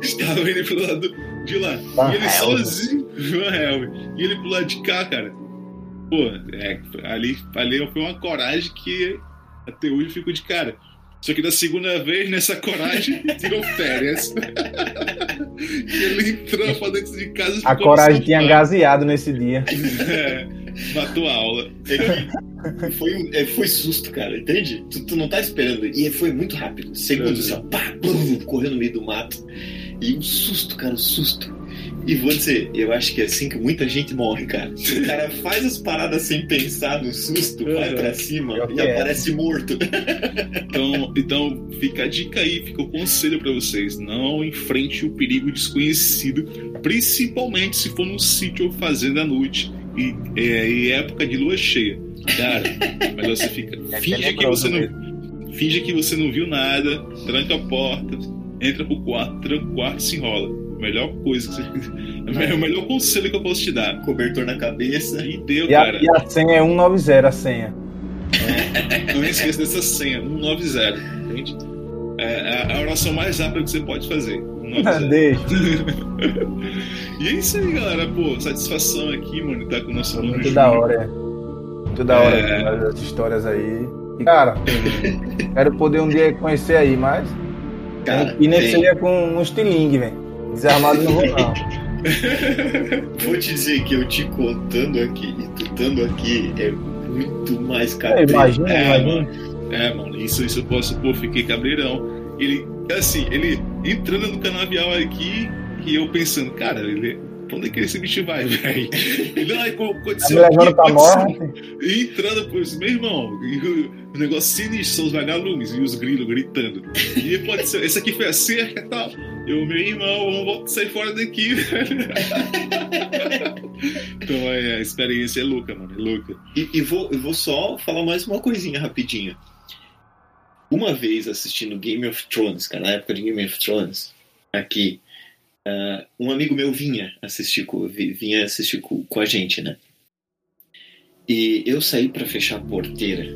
Estava indo pro lado de lá. E ele sozinho. E ele pro lado de cá, cara. Pô, ali foi uma coragem que até hoje eu fico de cara. Só que da segunda vez, nessa coragem, tirou férias. Ele entrou pra dentro de casa. A coragem tinha gaseado nesse dia. Matou a aula. Foi susto, cara, entende? Tu não tá esperando. E foi muito rápido. Segundo, só pá, bum, correu no meio do mato. E um susto, cara, um susto. E vou dizer, eu acho que é assim que muita gente morre, cara. O cara faz as paradas sem pensar no susto, vai pra cima e aparece morto. Então fica a dica aí, fica o conselho pra vocês: não enfrente o perigo desconhecido, principalmente se for num sítio ou fazenda à noite e época de lua cheia. Cara, melhor você finge que você não... Finge que você não viu nada, tranca a porta, entra pro quarto, tranca o quarto e se enrola. Melhor coisa que você... É o melhor conselho que eu posso te dar. Cobertor na cabeça. E deu, e cara. E a senha é 190, a senha. É. Não esqueça dessa senha, 190, entende? É a oração mais rápida que você pode fazer. Deixa. E é isso aí, galera. Pô, satisfação aqui, mano, tá com o nosso nome. Muito da hora, muito da hora as histórias aí. E, cara, quero poder um dia conhecer aí, mas... Cara, e nem seria com um estilingue, velho. Desarmado não vou, não. Vou te dizer que eu te contando aqui e tutando aqui é muito mais cabreiro. Imagina, mano. É, mano, isso eu posso... Pô, fiquei cabreirão. Ele, assim, ele entrando no canavial aqui e eu pensando, cara, ele... Pra onde é que esse bicho vai, velho? Ele, ai, aconteceu aqui, e entrando, pois, meu irmão, o negócio sinistro são os vagalumes e os grilos gritando. E aconteceu, esse aqui foi a cerca e tal. Eu, meu irmão, vamos sair fora daqui, velho. Então, a experiência é louca, mano, é louca. E eu vou só falar mais uma coisinha rapidinho. Uma vez assistindo Game of Thrones, cara, na época de Game of Thrones, aqui... um amigo meu vinha assistir com a gente, né? E eu saí pra fechar a porteira,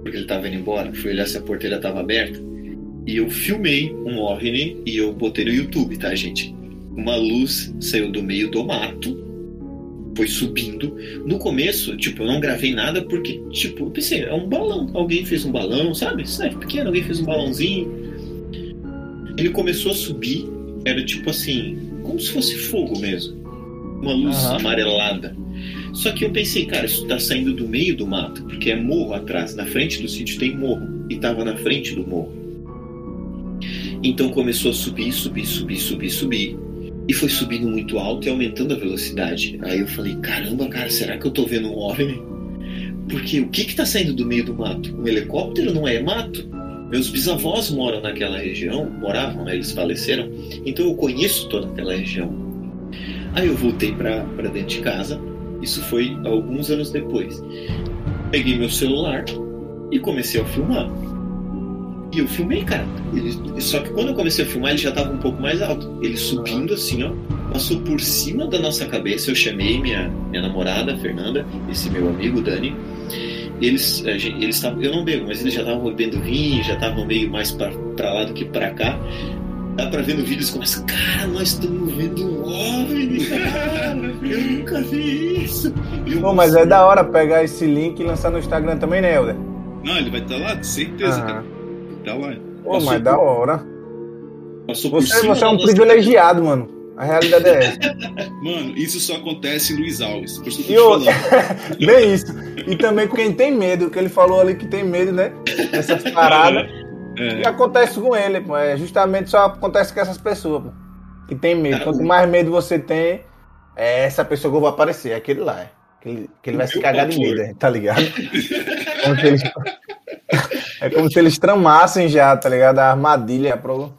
porque ele tava indo embora. Fui olhar se a porteira tava aberta. E eu filmei um OVNI e eu botei no YouTube, tá, gente? Uma luz saiu do meio do mato, foi subindo. No começo, eu não gravei nada porque, eu pensei, é um balão. Alguém fez um balão, sabe? Isso é pequeno, alguém fez um balãozinho. Ele começou a subir. Era como se fosse fogo mesmo. Uma luz amarelada. Só que eu pensei, cara, isso tá saindo do meio do mato, porque é morro atrás. Na frente do sítio tem morro. E tava na frente do morro. Então começou a subir. E foi subindo muito alto e aumentando a velocidade. Aí eu falei, caramba, cara, será que eu tô vendo um OVNI? Porque o que tá saindo do meio do mato? Um helicóptero não é mato? Meus bisavós moram naquela região, moravam, né? Eles faleceram, então eu conheço toda aquela região. Aí eu voltei pra dentro de casa, isso foi alguns anos depois. Peguei meu celular e comecei a filmar. E eu filmei, cara. Só que quando eu comecei a filmar, ele já estava um pouco mais alto. Ele subindo assim, ó, passou por cima da nossa cabeça. Eu chamei minha namorada, Fernanda, esse meu amigo, Dani. Eles estavam, eu não bebo, mas eles já estavam bebendo vinho, já estavam meio mais pra lá do que pra cá. Dá pra ver no vídeo, eles começam, cara, nós estamos vendo um OVNI, cara, eu nunca vi isso. Pô, mas é da hora pegar esse link e lançar no Instagram também, né, Helder? Não, ele vai estar lá, de certeza, cara. Tá lá. Pô, mas da hora. Você é um privilegiado, mano. A realidade é essa. Mano, isso só acontece em Luiz Alves. Bem isso. E também com quem tem medo, que ele falou ali que tem medo, né? Dessas paradas. Que acontece com ele, pô. Justamente só acontece com essas pessoas, pô. Que tem medo. Quanto mais medo você tem, é essa pessoa que vai aparecer. É aquele lá, é. Que ele vai se cagar de medo, tá ligado? É como se eles tramassem já, tá ligado? A armadilha pro...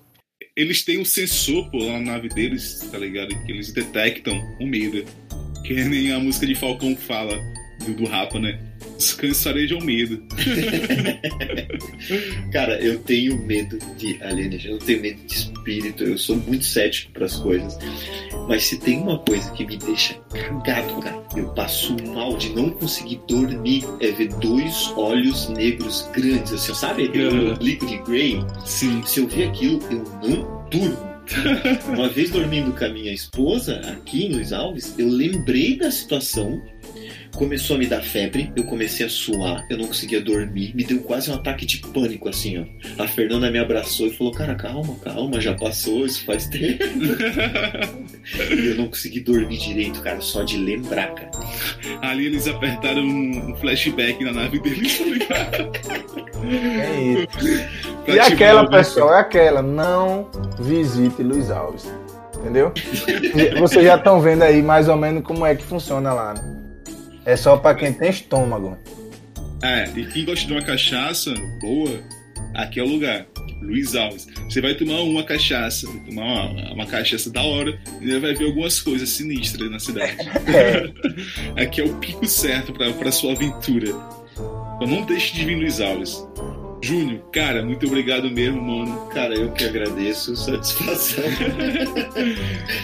Eles têm um sensor, pô, lá na nave deles, tá ligado? Que eles detectam o medo. Que nem a música de Falcão fala, do Rapa, né? Descansarejam o medo. Cara, eu tenho medo de alienígena, eu tenho medo de espírito, eu sou muito cético pras coisas. Mas se tem uma coisa que me deixa cagado, cara, eu passo mal de não conseguir dormir, é ver dois olhos negros grandes, assim, sabe? Aquele líquido de Grey. Sim. Se eu ver aquilo, eu não durmo. Uma vez dormindo com a minha esposa, aqui em Luiz Alves, eu lembrei da situação. Começou a me dar febre, eu comecei a suar, eu não conseguia dormir, me deu quase um ataque de pânico, assim, ó. A Fernanda me abraçou e falou, cara, calma, já passou, isso faz tempo. E eu não consegui dormir direito, cara, só de lembrar, cara. Ali eles apertaram um flashback na nave deles, tá ligado? É isso. E aquela, pessoal, é aquela, não visite Luiz Alves, entendeu? Vocês já estão vendo aí mais ou menos como é que funciona lá, né? É só pra quem tem estômago. É, e quem gosta de uma cachaça boa, aqui é o lugar. Luiz Alves. Você vai tomar uma cachaça, uma cachaça da hora, e vai ver algumas coisas sinistras na cidade. É. Aqui é o pico certo pra sua aventura. Então não deixe de vir, Luiz Alves. Júnior, cara, muito obrigado mesmo, mano. Cara, eu que agradeço, satisfação.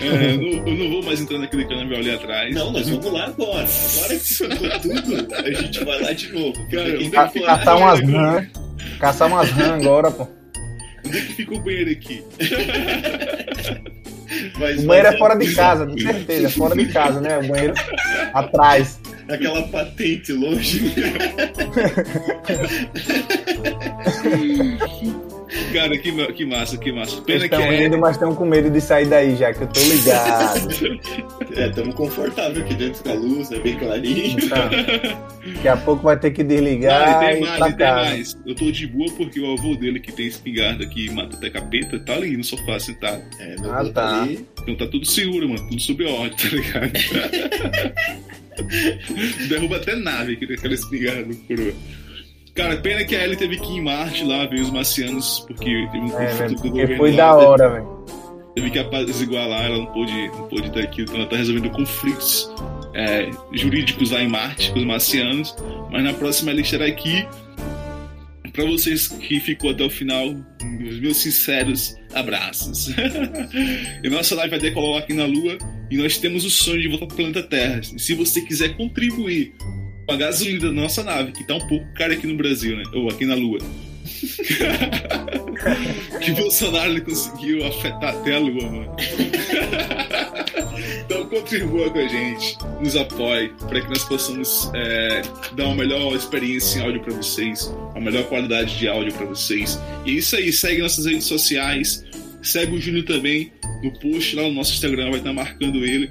Eu não vou mais entrar naquele canal e olhar atrás. Não, nós vamos lá agora. Agora que ficou tudo, a gente vai lá de novo. Cara, caçar umas rãs. Caçar umas rãs agora, pô. Onde é que fica o banheiro aqui? Mas, o banheiro é fora de casa, com certeza. Fora de casa, né? O banheiro atrás. Aquela patente longe. Cara, que massa, que massa. Pena estão que indo, mas estão com medo de sair daí já, que eu tô ligado. Estamos confortáveis aqui dentro com a luz, é bem clarinho. Então, daqui a pouco vai ter que desligar. Não, e tem mais, e tem mais. Eu tô de boa porque o avô dele, que tem espingarda aqui e mata até capeta, tá ali no sofá sentado. É, tá ali. Então tá tudo seguro, mano. Tudo sob ordem, tá ligado? Derruba até nave aqui daquela espingarda no coroa. Cara, pena que a Ellie teve que ir em Marte lá, ver os marcianos, porque teve um conflito do governo. Foi da hora, velho. Teve que apaziguar lá, ela não pôde estar aqui, então ela tá resolvendo conflitos jurídicos lá em Marte com os marcianos. Mas na próxima ela estará aqui. Pra vocês que ficou até o final, os meus sinceros abraços. E nossa live vai decolar aqui na Lua e nós temos o sonho de voltar pro planeta Terra. E se você quiser contribuir com a gasolina da nossa nave, que tá um pouco cara aqui no Brasil, né? Ou aqui na Lua. Que Bolsonaro ele conseguiu afetar até a Lua, mano. Então contribua com a gente, nos apoie para que nós possamos dar uma melhor experiência em áudio para vocês, a melhor qualidade de áudio para vocês. E é isso aí, segue nossas redes sociais, segue o Júnior também no post lá no nosso Instagram, vai estar marcando ele.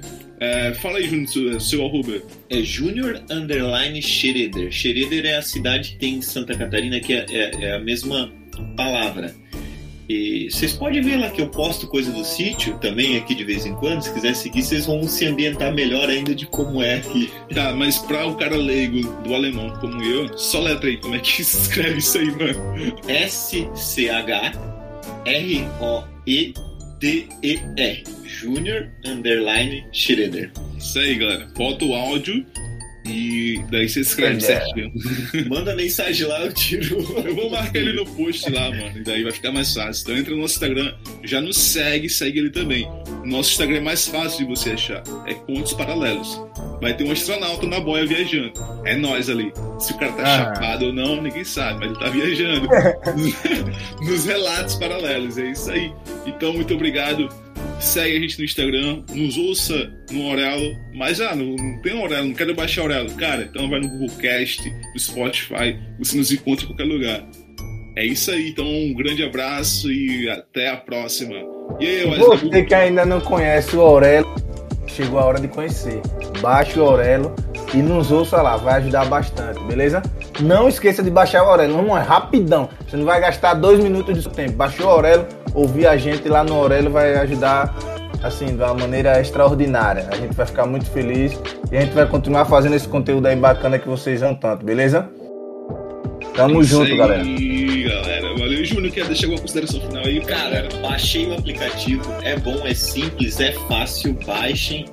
Fala aí, Júnior, seu arroba. É Junior _ Schroeder. Schroeder é a cidade que tem em Santa Catarina, que é a mesma palavra. E vocês podem ver lá que eu posto coisa do sítio também aqui de vez em quando. Se quiser seguir, vocês vão se ambientar melhor ainda de como é aqui. Tá, mas pra o cara leigo do alemão como eu, só letra aí, como é que se escreve isso aí, mano? SCHROEDER. Júnior _ Schroeder. Isso aí, galera. Bota o áudio e daí você escreve certinho. Manda mensagem lá, eu tiro. Eu vou marcar ele no post lá, mano. E daí vai ficar mais fácil. Então entra no nosso Instagram, já nos segue ele também. Nosso Instagram é mais fácil de você achar. É Contos Paralelos. Vai ter um astronauta na boia viajando. É nós ali. Se o cara tá chapado ou não, ninguém sabe, mas ele tá viajando. Nos relatos paralelos. É isso aí. Então, muito obrigado. Segue a gente no Instagram, nos ouça no Orelo, mas não tem Orelo, não quero baixar Orelo, cara, então vai no Google Cast, no Spotify, você nos encontra em qualquer lugar. É isso aí, então um grande abraço e até a próxima. E aí, você que ainda não conhece o Orelo, chegou a hora de conhecer. Baixe o Orelo e nos ouça lá, vai ajudar bastante, beleza? Não esqueça de baixar o Orelo, não é rapidão, você não vai gastar 2 minutos do seu tempo. Baixou o Orelo, ouvir a gente lá no Orelo vai ajudar, assim, de uma maneira extraordinária. A gente vai ficar muito feliz e a gente vai continuar fazendo esse conteúdo aí bacana que vocês amam tanto, beleza? Tamo junto, aí, galera. Valeu, Júnior, quer deixar alguma consideração final aí? Cara, baixei o aplicativo, é bom, é simples, é fácil, baixem.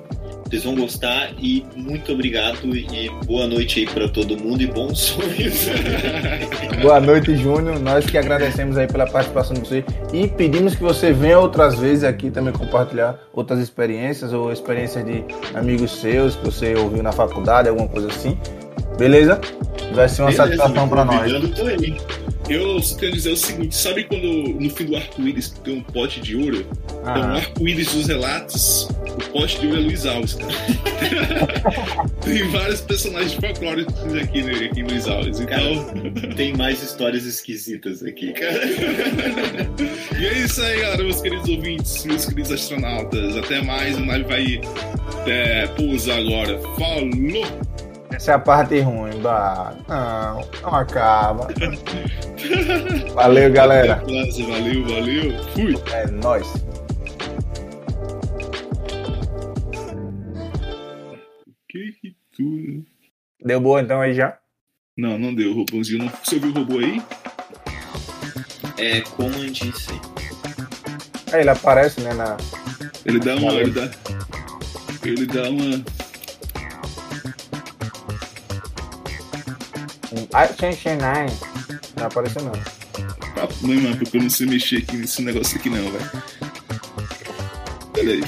Vocês vão gostar e muito obrigado e boa noite aí pra todo mundo e bons sonhos. Boa noite, Júnior. Nós que agradecemos aí pela participação de você e pedimos que você venha outras vezes aqui também compartilhar outras experiências ou experiências de amigos seus que você ouviu na faculdade, alguma coisa assim. Beleza? Vai ser uma satisfação pra nós. Eu só quero dizer o seguinte, sabe quando no fim do arco-íris tem um pote de ouro? Então, no arco-íris dos relatos, o pote de ouro é Luiz Alves, cara. Tem vários personagens folclóricos aqui, né, aqui em Luiz Alves. Então, cara, tem mais histórias esquisitas aqui, cara. E é isso aí, galera, meus queridos ouvintes, meus queridos astronautas. Até mais, a nave vai pousar agora. Falou! Essa é a parte ruim, não acaba. Valeu, galera. Valeu. Fui. É nóis. Que tudo. Deu boa então aí já? Não deu, robôzinho. Não. Você viu o robô aí? É comandante. É, ele aparece, né? Ele dá uma. Sem Sinais. Não apareceu não. papo, né, mano? Porque eu não sei mexer aqui nesse negócio aqui, não, velho. Peraí.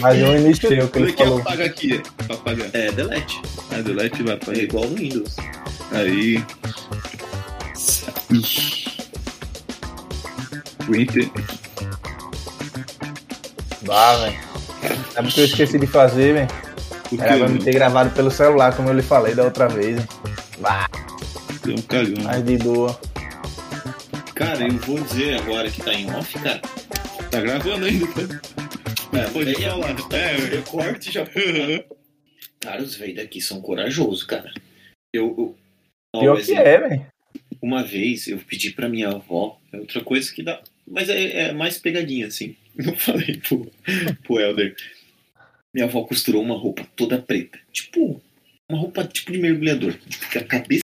Mas eu iniciei, o que ele falou. Apaga aqui, é. Apagar. É, delete. Ah, delete vai apagar. É igual no Windows. Aí. Winter. Bah, velho. Sabe o que eu esqueci de fazer, velho? Era pra me ter gravado pelo celular, como eu lhe falei da outra vez, velho. Bah. Deu um cagão. Mas de boa. Cara, eu vou dizer agora que tá em off, cara. Tá gravando ainda, cara. É, pode falar. Eu corto e já... Cara, os velhos daqui são corajosos, cara. Pior que é, velho. Uma vez eu pedi pra minha avó, é outra coisa que dá... Mas é mais pegadinha, assim. Eu falei pro Helder. Minha avó costurou uma roupa toda preta. Tipo, uma roupa tipo de mergulhador. Tipo, a cabeça